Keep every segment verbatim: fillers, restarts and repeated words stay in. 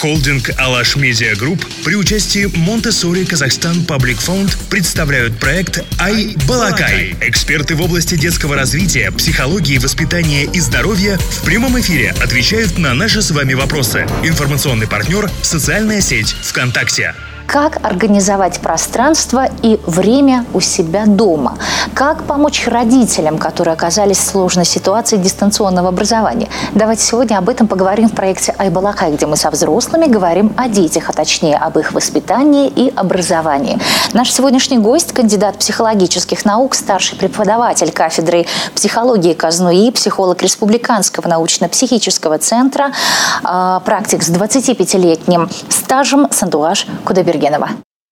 Холдинг «Алаш Медиа Групп» при участии Монтессори Казахстан Паблик Фонд представляют проект «Ай Балакай». Эксперты в области детского развития, психологии, воспитания и здоровья в прямом эфире отвечают на наши с вами вопросы. Информационный партнер – социальная сеть ВКонтакте. Как организовать пространство и время у себя дома? Как помочь родителям, которые оказались в сложной ситуации дистанционного образования? Давайте сегодня об этом поговорим в проекте «Ай Балакай», где мы со взрослыми говорим о детях, а точнее об их воспитании и образовании. Наш сегодняшний гость – кандидат психологических наук, старший преподаватель кафедры психологии Казнуи, психолог Республиканского научно-психического центра, практик с двадцатипятилетним стажем Сандугаш Кудайбергенова.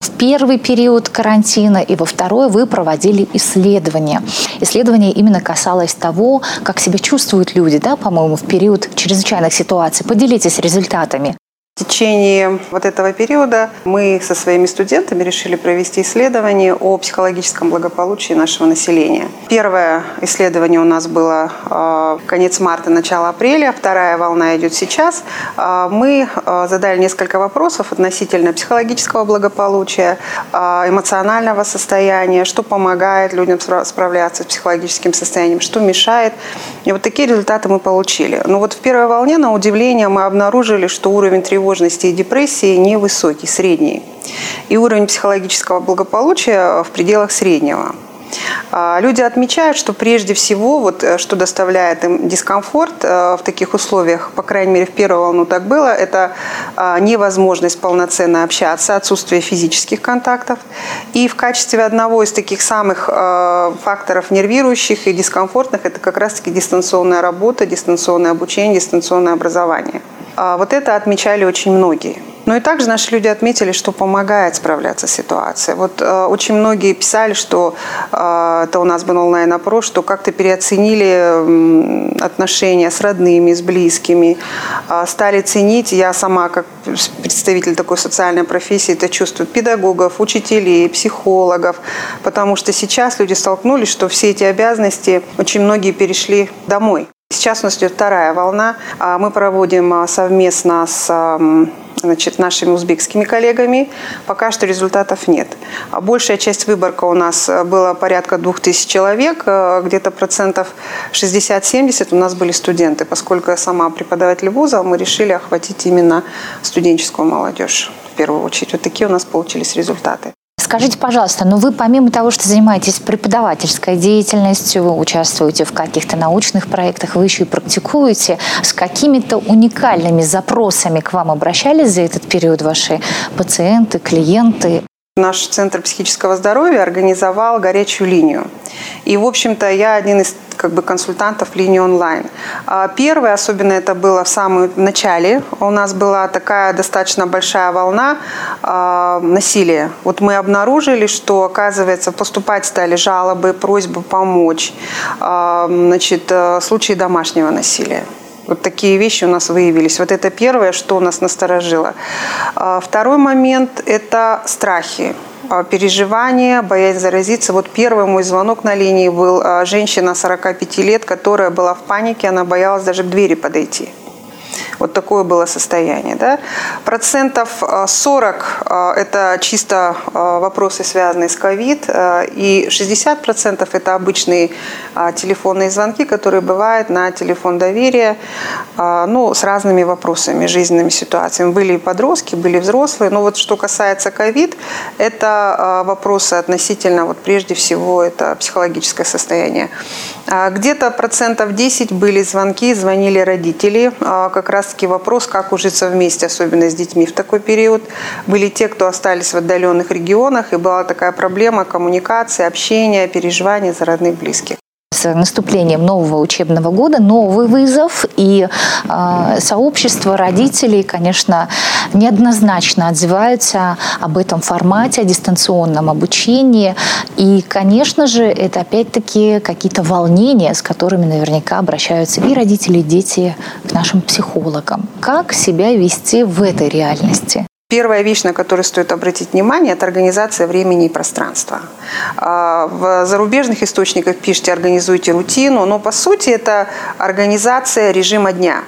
В первый период карантина и во второй вы проводили исследования. Исследование именно касалось того, как себя чувствуют люди, да, по-моему, в период чрезвычайных ситуаций. Поделитесь результатами. В течение вот этого периода мы со своими студентами решили провести исследование о психологическом благополучии нашего населения. Первое исследование у нас было конец марта, начало апреля, вторая волна идет сейчас. Мы задали несколько вопросов относительно психологического благополучия, эмоционального состояния, что помогает людям справляться с психологическим состоянием, что мешает. И вот такие результаты мы получили. Но вот в первой волне, на удивление, мы обнаружили, что уровень тревоги, тревожности и депрессии невысокий, средний. И уровень психологического благополучия в пределах среднего. Люди отмечают, что прежде всего, вот, что доставляет им дискомфорт в таких условиях, по крайней мере, в первую волну так было, это невозможность полноценно общаться, отсутствие физических контактов. И в качестве одного из таких самых факторов нервирующих и дискомфортных, это как раз-таки дистанционная работа, дистанционное обучение, дистанционное образование. Вот это отмечали очень многие. Ну и также наши люди отметили, что помогает справляться с ситуацией. Вот э, очень многие писали, что э, это у нас был онлайн-опрос, что как-то переоценили э, отношения с родными, с близкими, э, стали ценить, я сама как представитель такой социальной профессии это чувствую, педагогов, учителей, психологов, потому что сейчас люди столкнулись, что все эти обязанности очень многие перешли домой. Сейчас у нас идет вторая волна. Мы проводим совместно с, значит, нашими узбекскими коллегами. Пока что результатов нет. Большая часть выборка у нас была порядка двух тысяч человек. Где-то процентов шестьдесят-семьдесят у нас были студенты. Поскольку я сама преподаватель вуза, мы решили охватить именно студенческую молодежь в первую очередь. Вот такие у нас получились результаты. Скажите, пожалуйста, но вы помимо того, что занимаетесь преподавательской деятельностью, вы участвуете в каких-то научных проектах, вы еще и практикуете, с какими-то уникальными запросами к вам обращались за этот период ваши пациенты, клиенты? Наш Центр психического здоровья организовал горячую линию. И, в общем-то, я один из как бы консультантов линии онлайн. Первое, особенно это было в самом начале, у нас была такая достаточно большая волна э, насилия. Вот мы обнаружили, что, оказывается, поступать стали жалобы, просьбы помочь, э, значит, э, случаи домашнего насилия. Вот такие вещи у нас выявились. Вот это первое, что у нас насторожило. Второй момент – это страхи, переживания, боязнь заразиться. Вот первый мой звонок на линии был женщина сорок пять лет, которая была в панике, она боялась даже к двери подойти. Вот такое было состояние. Да? Процентов сорок – это чисто вопросы, связанные с COVID, и шестьдесят процентов – это обычные телефонные звонки, которые бывают на телефон доверия, ну, с разными вопросами, жизненными ситуациями. Были и подростки, были взрослые. Но вот что касается COVID, это вопросы относительно, вот прежде всего, это психологическое состояние. Где-то процентов десять были звонки, звонили родители, как раз таки вопрос, как ужиться вместе, особенно с детьми в такой период. Были те, кто остались в отдаленных регионах, и была такая проблема коммуникации, общения, переживаний за родных, близких. С наступлением нового учебного года новый вызов, и э, сообщество родителей, конечно, неоднозначно отзываются об этом формате, о дистанционном обучении. И, конечно же, это опять-таки какие-то волнения, с которыми наверняка обращаются и родители, и дети к нашим психологам. Как себя вести в этой реальности? Первая вещь, на которую стоит обратить внимание, это организация времени и пространства. В зарубежных источниках пишите, организуйте рутину, но по сути это организация режима дня.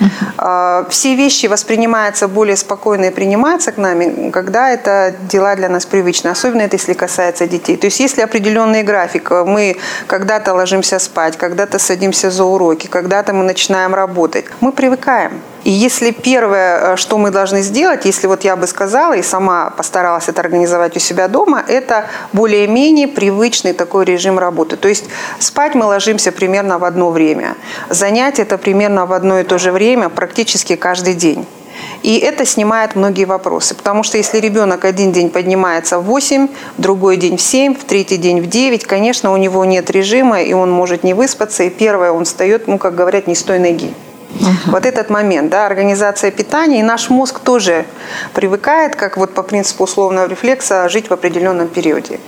Uh-huh. Все вещи воспринимаются более спокойно и принимаются к нами, когда это дела для нас привычны, особенно это если касается детей. То есть если определенный график, мы когда-то ложимся спать, когда-то садимся за уроки, когда-то мы начинаем работать, мы привыкаем. И если первое, что мы должны сделать, если вот я бы сказала и сама постаралась это организовать у себя дома, это более-менее привычный такой режим работы. То есть спать мы ложимся примерно в одно время, занятия это примерно в одно и то же время практически каждый день. И это снимает многие вопросы, потому что если ребенок один день поднимается в восемь, другой день в семь, в третий день в девять, конечно, у него нет режима, и он может не выспаться, и первое, он встает, ну, как говорят, не с той ноги. Uh-huh. Вот этот момент, да, организация питания, и наш мозг тоже привыкает, как вот по принципу условного рефлекса, жить в определенном периоде.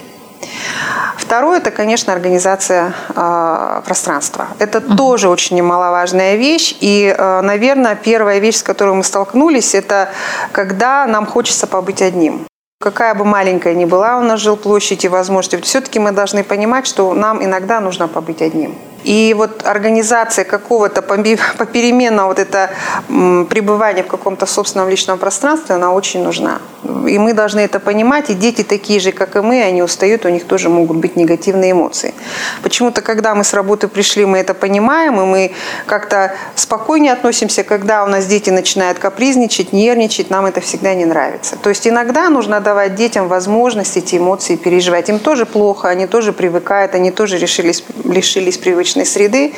Второе – это, конечно, организация э, пространства. Это uh-huh. тоже очень немаловажная вещь. И, э, наверное, первая вещь, с которой мы столкнулись, это когда нам хочется побыть одним. Какая бы маленькая ни была у нас жилплощадь и возможности, все-таки мы должны понимать, что нам иногда нужно побыть одним. И вот организация какого-то попеременного вот это пребывания в каком-то собственном личном пространстве, она очень нужна. И мы должны это понимать, и дети такие же, как и мы, они устают, у них тоже могут быть негативные эмоции. Почему-то, когда мы с работы пришли, мы это понимаем, и мы как-то спокойнее относимся, когда у нас дети начинают капризничать, нервничать, нам это всегда не нравится. То есть иногда нужно давать детям возможность эти эмоции переживать. Им тоже плохо, они тоже привыкают, они тоже решились, лишились привычных среды,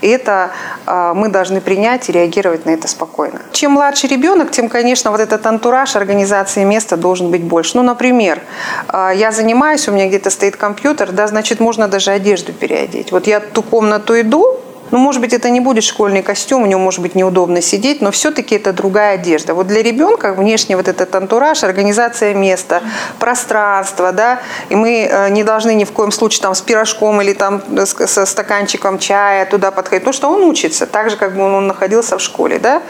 и это э, мы должны принять и реагировать на это спокойно. Чем младше ребенок, тем, конечно, вот этот антураж организации места должен быть больше. Ну, например, э, я занимаюсь, у меня где-то стоит компьютер, да, значит, можно даже одежду переодеть. Вот я в ту комнату иду, ну, может быть, это не будет школьный костюм, у него может быть неудобно сидеть, но все-таки это другая одежда. Вот для ребенка внешне вот этот антураж, организация места, пространство, да, и мы не должны ни в коем случае там с пирожком или там со стаканчиком чая туда подходить, потому что он учится, так же, как бы он находился в школе, да.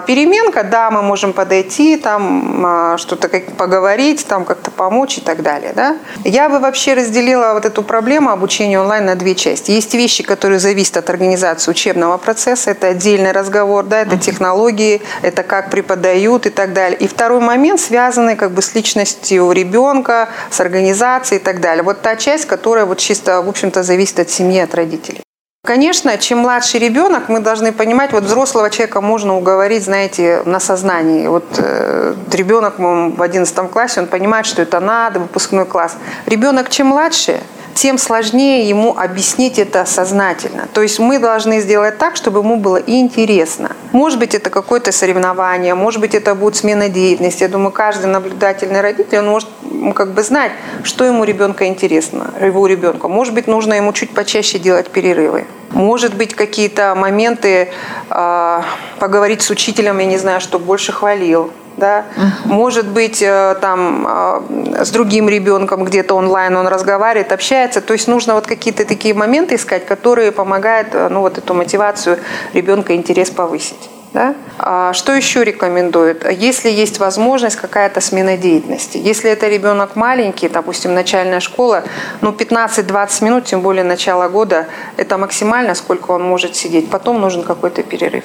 Переменка, да, мы можем подойти, там что-то поговорить, там как-то помочь и так далее, да. Я бы вообще разделила вот эту проблему обучения онлайн на две части. Есть вещи, которые зависят от организации учебного процесса, это отдельный разговор, да, это технологии, это как преподают и так далее. И второй момент, связанный как бы с личностью ребенка, с организацией и так далее. Вот та часть, которая вот чисто, в общем-то, зависит от семьи, от родителей. Конечно, чем младше ребенок, мы должны понимать, вот взрослого человека можно уговорить, знаете, на сознании. Вот э, ребенок в одиннадцатом классе, он понимает, что это надо, выпускной класс. Ребенок чем младше, тем сложнее ему объяснить это сознательно. То есть мы должны сделать так, чтобы ему было интересно. Может быть, это какое-то соревнование, может быть, это будет смена деятельности. Я думаю, каждый наблюдательный родитель, он может как бы знать, что ему ребенка интересно, его ребенку. Может быть, нужно ему чуть почаще делать перерывы. Может быть, какие-то моменты э, поговорить с учителем, я не знаю, что больше хвалил. Да? Может быть, там, с другим ребенком где-то онлайн он разговаривает, общается. То есть нужно вот какие-то такие моменты искать, которые помогают, ну, вот эту мотивацию ребенка, интерес повысить. Да? А что еще рекомендуют? Если есть возможность, какая-то смена деятельности. Если это ребенок маленький, допустим, начальная школа, ну, пятнадцать-двадцать минут, тем более начало года, это максимально, сколько он может сидеть. Потом нужен какой-то перерыв.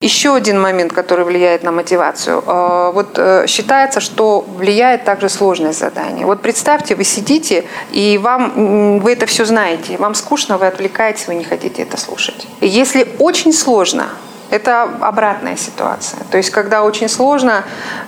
Еще один момент, который влияет на мотивацию. Вот считается, что влияет также сложность задания. Вот представьте, вы сидите, и вам, вы это все знаете, вам скучно, вы отвлекаетесь, вы не хотите это слушать. Если очень сложно, это обратная ситуация. То есть, когда очень сложно,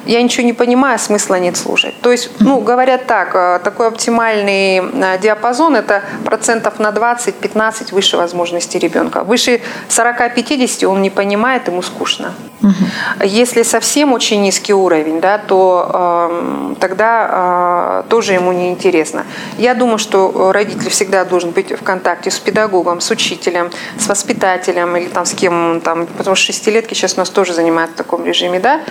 я ничего не понимаю, смысла нет слушать. То есть, ну, говорят так, такой оптимальный диапазон – это процентов на двадцать-пятнадцать выше возможности ребенка. Выше сорок-пятьдесят он не понимает, ему скучно. Угу. Если совсем очень низкий уровень, да, то э, тогда э, тоже ему неинтересно. Я думаю, что родитель всегда должен быть в контакте с педагогом, с учителем, с воспитателем или там, с кем он там, потому что шестилетки сейчас у нас тоже занимают в таком режиме, да.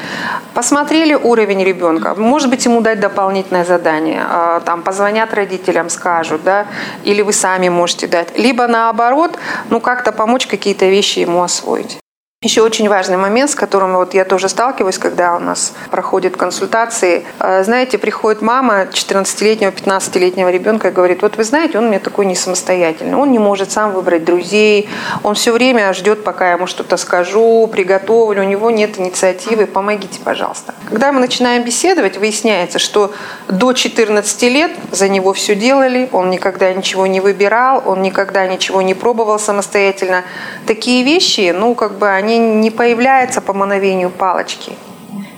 Посмотрели уровень ребенка, может быть, ему дать дополнительное задание, там, позвонят родителям, скажут, да, или вы сами можете дать, либо наоборот, ну, как-то помочь какие-то вещи ему освоить. Еще очень важный момент, с которым вот я тоже сталкиваюсь, когда у нас проходят консультации. Знаете, приходит мама четырнадцатилетнего, пятнадцатилетнего ребенка и говорит: вот вы знаете, он у меня такой не самостоятельный, он не может сам выбрать друзей, он все время ждет, пока я ему что-то скажу, приготовлю, у него нет инициативы, помогите, пожалуйста. Когда мы начинаем беседовать, выясняется, что до четырнадцати лет за него все делали, он никогда ничего не выбирал, он никогда ничего не пробовал самостоятельно. Такие вещи, ну, как бы они не появляются по мановению палочки.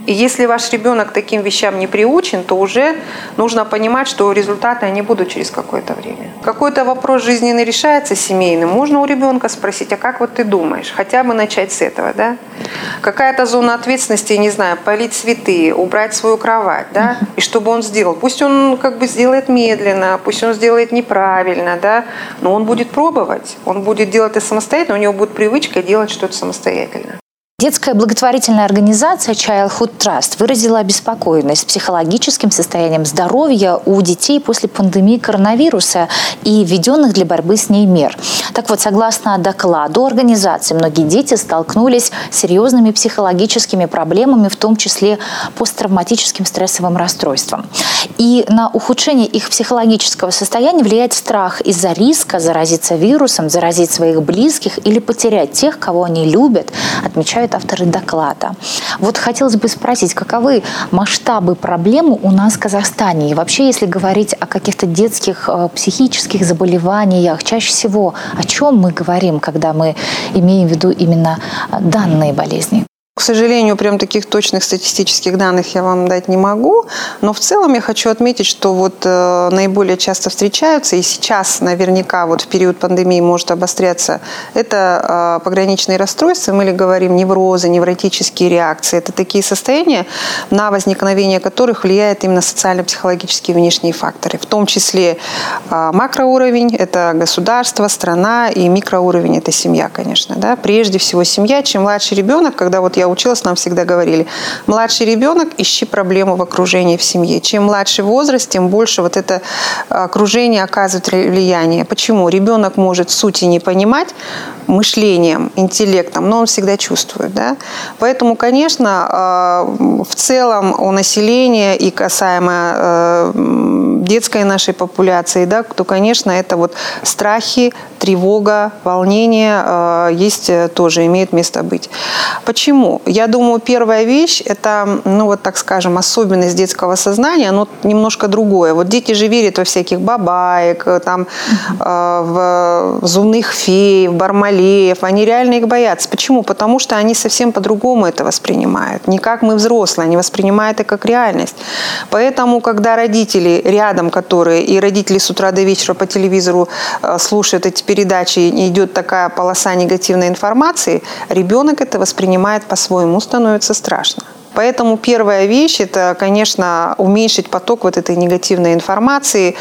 И если ваш ребенок таким вещам не приучен, то уже нужно понимать, что результаты они будут через какое-то время. Какой-то вопрос жизненный решается семейным, можно у ребенка спросить: а как вот ты думаешь? Хотя бы начать с этого, да? Какая-то зона ответственности, не знаю, полить цветы, убрать свою кровать, да? И что бы он сделал? Пусть он как бы сделает медленно, пусть он сделает неправильно, да? Но он будет пробовать, он будет делать это самостоятельно, у него будет привычка делать что-то самостоятельно. Детская благотворительная организация Childhood Trust выразила обеспокоенность психологическим состоянием здоровья у детей после пандемии коронавируса и введенных для борьбы с ней мер. Так вот, согласно докладу организации, многие дети столкнулись с серьезными психологическими проблемами, в том числе посттравматическим стрессовым расстройством. И на ухудшение их психологического состояния влияет страх из-за риска заразиться вирусом, заразить своих близких или потерять тех, кого они любят, отмечают авторы доклада. Вот хотелось бы спросить, каковы масштабы проблемы у нас в Казахстане? И вообще, если говорить о каких-то детских психических заболеваниях, чаще всего о чем мы говорим, когда мы имеем в виду именно данные болезни? К сожалению, прям таких точных статистических данных я вам дать не могу, но в целом я хочу отметить, что вот э, наиболее часто встречаются, и сейчас наверняка вот в период пандемии может обостряться, это э, пограничные расстройства, мы ли говорим неврозы, невротические реакции, это такие состояния, на возникновение которых влияют именно социально-психологические внешние факторы, в том числе э, макроуровень, это государство, страна, и микроуровень, это семья, конечно, да, прежде всего семья. Чем младше ребенок, когда вот я училась, нам всегда говорили: младший ребенок, ищи проблему в окружении, в семье. Чем младше возраст, тем больше вот это окружение оказывает влияние. Почему? Ребенок может в сути не понимать мышлением, интеллектом, но он всегда чувствует, да? Поэтому, конечно, в целом у населения и касаемо детской нашей популяции, да, то, конечно, это вот страхи, тревога, волнение есть тоже, имеет место быть. Почему? Я думаю, первая вещь – это, ну вот так скажем, особенность детского сознания, оно немножко другое. Вот дети же верят во всяких бабаек, там, в зубных фей, в бармалей, они реально их боятся. Почему? Потому что они совсем по-другому это воспринимают. Не как мы взрослые, они воспринимают это как реальность. Поэтому, когда родители рядом, которые, и родители с утра до вечера по телевизору слушают эти передачи, и идет такая полоса негативной информации, ребенок это воспринимает по-своему, становится страшно. Поэтому первая вещь – это, конечно, уменьшить поток вот этой негативной информации.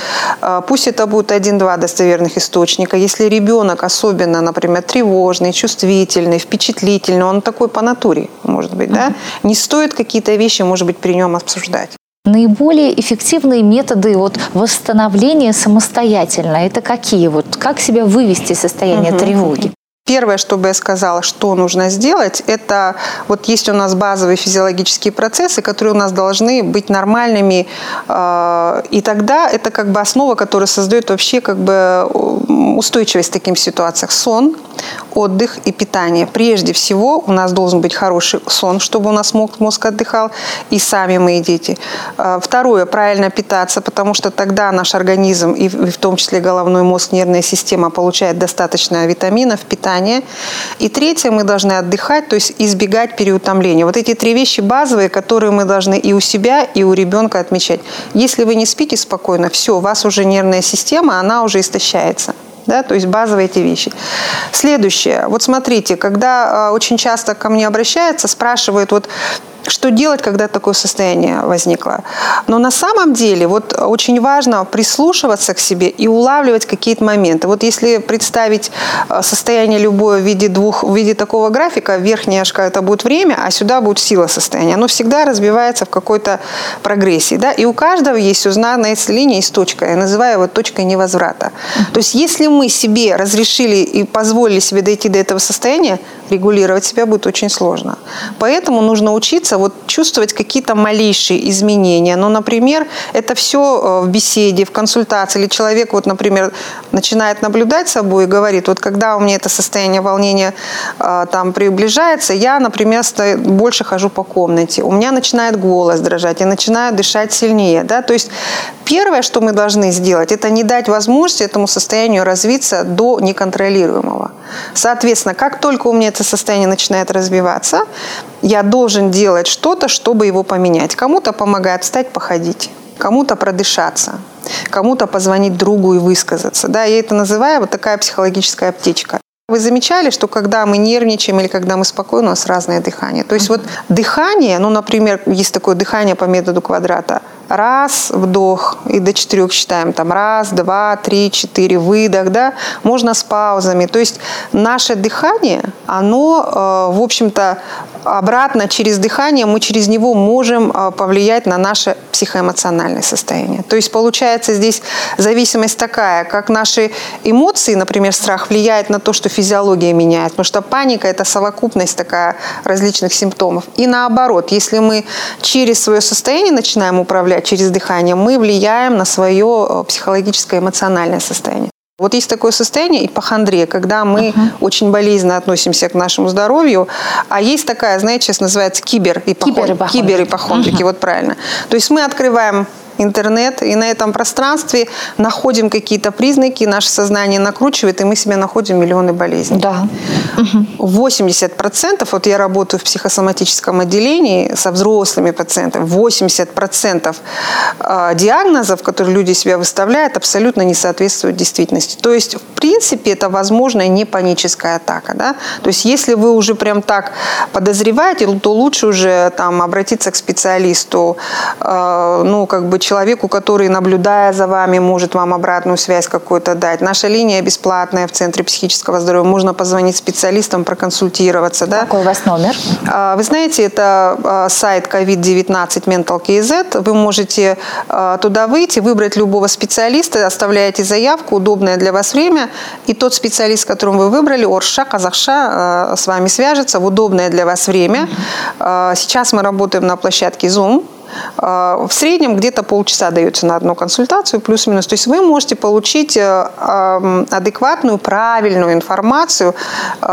Пусть это будет один-два достоверных источника. Если ребенок особенно, например, тревожный, чувствительный, впечатлительный, он такой по натуре, может быть, да? Не стоит какие-то вещи, может быть, при нем обсуждать. Наиболее эффективные методы вот восстановления самостоятельно – это какие? Вот как себя вывести из состояния угу. тревоги? Первое, что бы я сказала, что нужно сделать, это вот есть у нас базовые физиологические процессы, которые у нас должны быть нормальными, э, и тогда это как бы основа, которая создает вообще как бы устойчивость в таких ситуациях. Сон, отдых и питание. Прежде всего у нас должен быть хороший сон, чтобы у нас мозг отдыхал, и сами мы, и дети. Э, второе, правильно питаться, потому что тогда наш организм, и в том числе головной мозг, нервная система, получает достаточно витаминов, питания. И третье, мы должны отдыхать, то есть избегать переутомления. Вот эти три вещи базовые, которые мы должны и у себя, и у ребенка отмечать. Если вы не спите спокойно, все, у вас уже нервная система, она уже истощается. Да, то есть базовые эти вещи. Следующее. Вот смотрите, когда очень часто ко мне обращаются, спрашивают, вот Что делать, когда такое состояние возникло? Но на самом деле вот очень важно прислушиваться к себе и улавливать какие-то моменты. Вот если представить состояние любое в виде, двух, в виде такого графика, верхняя шкала это будет время, а сюда будет сила состояния. Оно всегда разбивается в какой-то прогрессии. Да? И у каждого есть узнанная линия, есть точка. Я называю его точкой невозврата. То есть если мы себе разрешили и позволили себе дойти до этого состояния, регулировать себя будет очень сложно. Поэтому нужно учиться вот чувствовать какие-то малейшие изменения. Ну, например, это все в беседе, в консультации. Или человек, вот, например, начинает наблюдать собой и говорит, вот когда у меня это состояние волнения там, приближается, я, например, больше хожу по комнате, у меня начинает голос дрожать, я начинаю дышать сильнее. Да? То есть первое, что мы должны сделать, это не дать возможности этому состоянию развиться до неконтролируемого. Соответственно, как только у меня это состояние начинает развиваться, я должен делать что-то, чтобы его поменять. Кому-то помогает встать, походить, кому-то продышаться, кому-то позвонить другу и высказаться. Да, я это называю вот такая психологическая аптечка. Вы замечали, что когда мы нервничаем или когда мы спокойны, у нас разное дыхание. То есть вот дыхание, ну, например, есть такое дыхание по методу квадрата. Раз, вдох, и до четырех считаем. Там раз, два, три, четыре, выдох, да. Можно с паузами. То есть наше дыхание, оно, в общем-то, обратно через дыхание, мы через него можем повлиять на наше психоэмоциональное состояние. То есть получается здесь зависимость такая, как наши эмоции, например, страх влияет на то, что физиология меняет. Потому что паника – это совокупность такая различных симптомов. И наоборот, если мы через свое состояние начинаем управлять, через дыхание, мы влияем на свое психологическое эмоциональное состояние. Вот есть такое состояние ипохондрия, когда мы uh-huh. очень болезненно относимся к нашему здоровью, а есть такая, знаете, сейчас называется киберипохондрия. Киберипохондрики, uh-huh. вот правильно. То есть мы открываем интернет, и на этом пространстве находим какие-то признаки, наше сознание накручивает, и мы себе находим миллионы болезней. Да. восемьдесят процентов, вот я работаю в психосоматическом отделении со взрослыми пациентами, восемьдесят процентов диагнозов, которые люди себя выставляют, абсолютно не соответствуют действительности. То есть, в принципе, это возможная не паническая атака. Да? То есть, если вы уже прям так подозреваете, то лучше уже там, обратиться к специалисту, ну, как бы, человеку, человеку, который, наблюдая за вами, может вам обратную связь какую-то дать. Наша линия бесплатная в Центре психического здоровья. Можно позвонить специалистам, проконсультироваться. Да? Какой у вас номер? Вы знаете, это сайт ковид девятнадцать Mental кей зет. Вы можете туда выйти, выбрать любого специалиста, оставляете заявку, удобное для вас время, и тот специалист, которым вы выбрали, Орша, Казахша, с вами свяжется в удобное для вас время. Сейчас мы работаем на площадке Zoom. В среднем где-то полчаса дается на одну консультацию, плюс-минус. То есть вы можете получить адекватную, правильную информацию.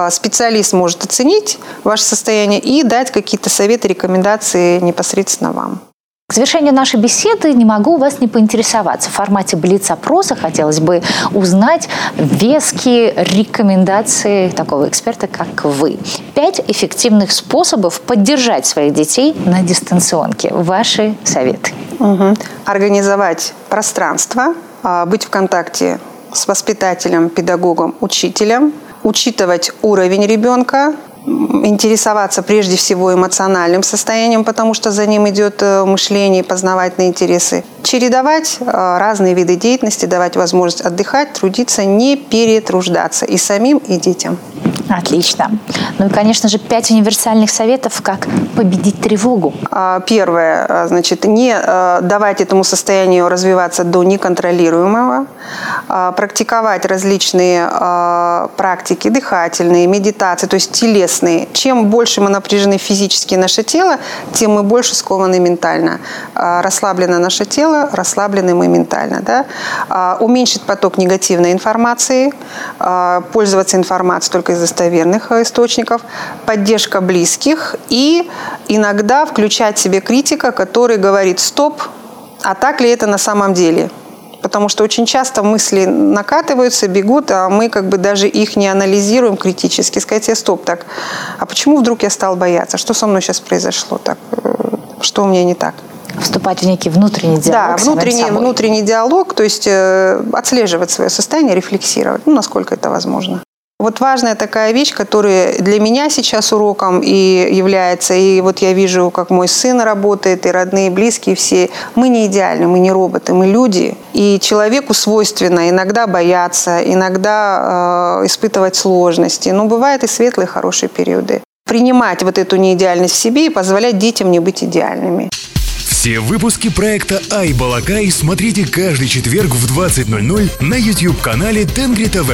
Специалист может оценить ваше состояние и дать какие-то советы, рекомендации непосредственно вам. К завершению нашей беседы не могу вас не поинтересоваться. В формате блиц-опроса хотелось бы узнать веские рекомендации такого эксперта, как вы. Пять эффективных способов поддержать своих детей на дистанционке. Ваши советы. Угу. Организовать пространство, быть в контакте с воспитателем, педагогом, учителем, учитывать уровень ребенка, интересоваться прежде всего эмоциональным состоянием, потому что за ним идет мышление и познавательные интересы. Чередовать разные виды деятельности, давать возможность отдыхать, трудиться, не перетруждаться и самим, и детям. Отлично. Ну и, конечно же, пять универсальных советов, как победить тревогу. Первое, значит, не давать этому состоянию развиваться до неконтролируемого, практиковать различные практики, дыхательные, медитации, то есть телесные. Чем больше мы напряжены физически наше тело, тем мы больше скованы ментально. Расслаблено наше тело, расслаблены мы ментально. Да? Уменьшить поток негативной информации, пользоваться информацией только из достоверных источников, поддержка близких и иногда включать в себе критика, который говорит «стоп, а так ли это на самом деле?». Потому что очень часто мысли накатываются, бегут, а мы как бы даже их не анализируем критически. Сказать себе «стоп, так, а почему вдруг я стал бояться? Что со мной сейчас произошло? Так, что у меня не так?». Вступать в некий внутренний диалог. Да, внутренний, внутренний диалог, то есть э, отслеживать свое состояние, рефлексировать, ну, насколько это возможно. Вот важная такая вещь, которая для меня сейчас уроком и является, и вот я вижу, как мой сын работает, и родные, и близкие все. Мы не идеальны, мы не роботы, мы люди. И человеку свойственно иногда бояться, иногда э, испытывать сложности. Но бывают и светлые, хорошие периоды. Принимать вот эту неидеальность в себе и позволять детям не быть идеальными. Все выпуски проекта «Ай Балакай» смотрите каждый четверг в двадцать ноль ноль на YouTube-канале Тенгри ТВ.